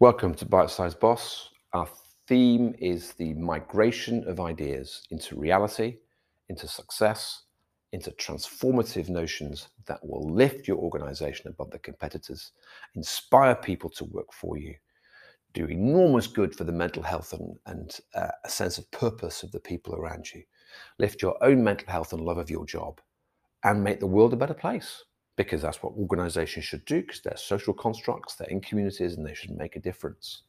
Welcome to Bite Sized Boss. Our theme is the migration of ideas into reality, into success, into transformative notions that will lift your organization above the competitors, inspire people to work for you, do enormous good for the mental health and a sense of purpose of the people around you, lift your own mental health and love of your job, and make the world a better place. Because that's what organizations should do, because they're social constructs, they're in communities, and they should make a difference.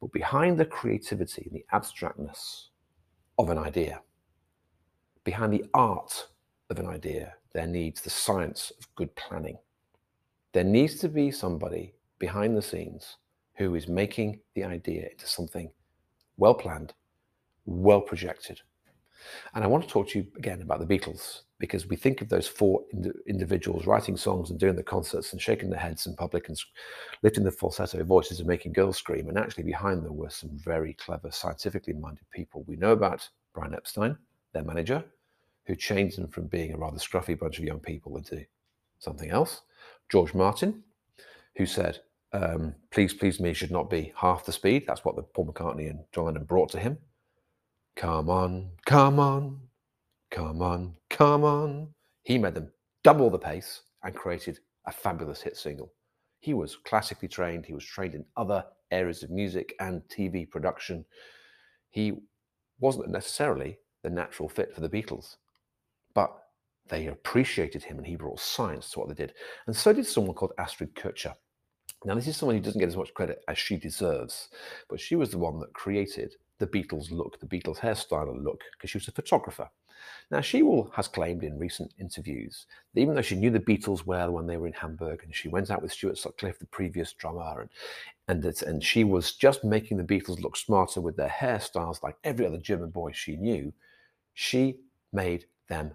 But behind the creativity and the abstractness of an idea, behind the art of an idea, there needs the science of good planning. There needs to be somebody behind the scenes who is making the idea into something well-planned, well-projected. And I want to talk to you again about the Beatles, because we think of those four individuals writing songs and doing the concerts and shaking their heads in public and lifting the falsetto voices and making girls scream. And actually behind them were some very clever, scientifically minded people. We know about Brian Epstein, their manager, who changed them from being a rather scruffy bunch of young people into something else. George Martin, who said, please, please me should not be half the speed. That's what the Paul McCartney and John Lennon brought to him. Come on, come on, come on, come on. He made them double the pace and created a fabulous hit single. He was classically trained. He was trained in other areas of music and TV production. He wasn't necessarily the natural fit for the Beatles, but they appreciated him and he brought science to what they did. And so did someone called Astrid Kirchherr. Now, this is someone who doesn't get as much credit as she deserves, but she was the one that created the Beatles look, the Beatles hairstyle look, because she was a photographer. Now, she has claimed in recent interviews that even though she knew the Beatles well when they were in Hamburg, and she went out with Stuart Sutcliffe, the previous drummer, and she was just making the Beatles look smarter with their hairstyles like every other German boy she knew, she made them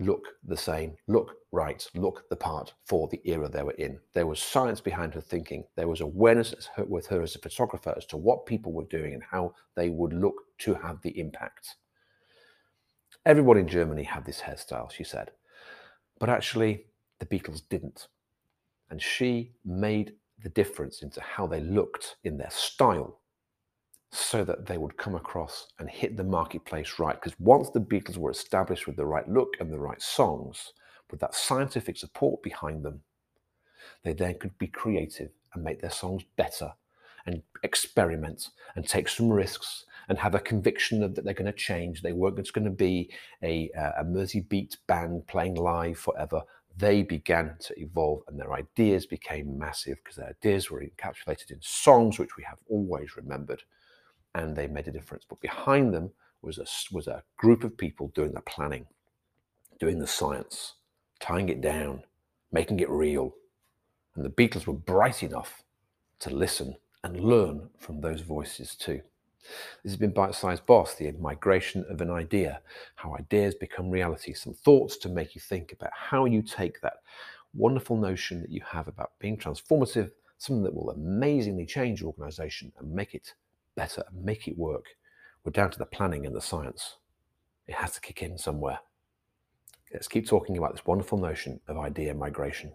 look the same, look right, look the part for the era they were in. There was science behind her thinking. There was awareness with her as a photographer as to what people were doing and how they would look to have the impact. Everyone in Germany had this hairstyle, she said, but actually the Beatles didn't. And she made the difference into how they looked in their style, so that they would come across and hit the marketplace right. Because once the Beatles were established with the right look and the right songs, with that scientific support behind them, they then could be creative and make their songs better and experiment and take some risks and have a conviction that they're going to change. They weren't just going to be a Mersey Beat band playing live forever. They began to evolve and their ideas became massive because their ideas were encapsulated in songs, which we have always remembered. And they made a difference. But behind them was a group of people doing the planning, doing the science, tying it down, making it real. And the Beatles were bright enough to listen and learn from those voices too. This has been Bite Sized Boss, the migration of an idea, how ideas become reality. Some thoughts to make you think about how you take that wonderful notion that you have about being transformative, something that will amazingly change your organization and make it better, make it work. We're down to the planning and the science. It has to kick in somewhere. Let's keep talking about this wonderful notion of idea migration.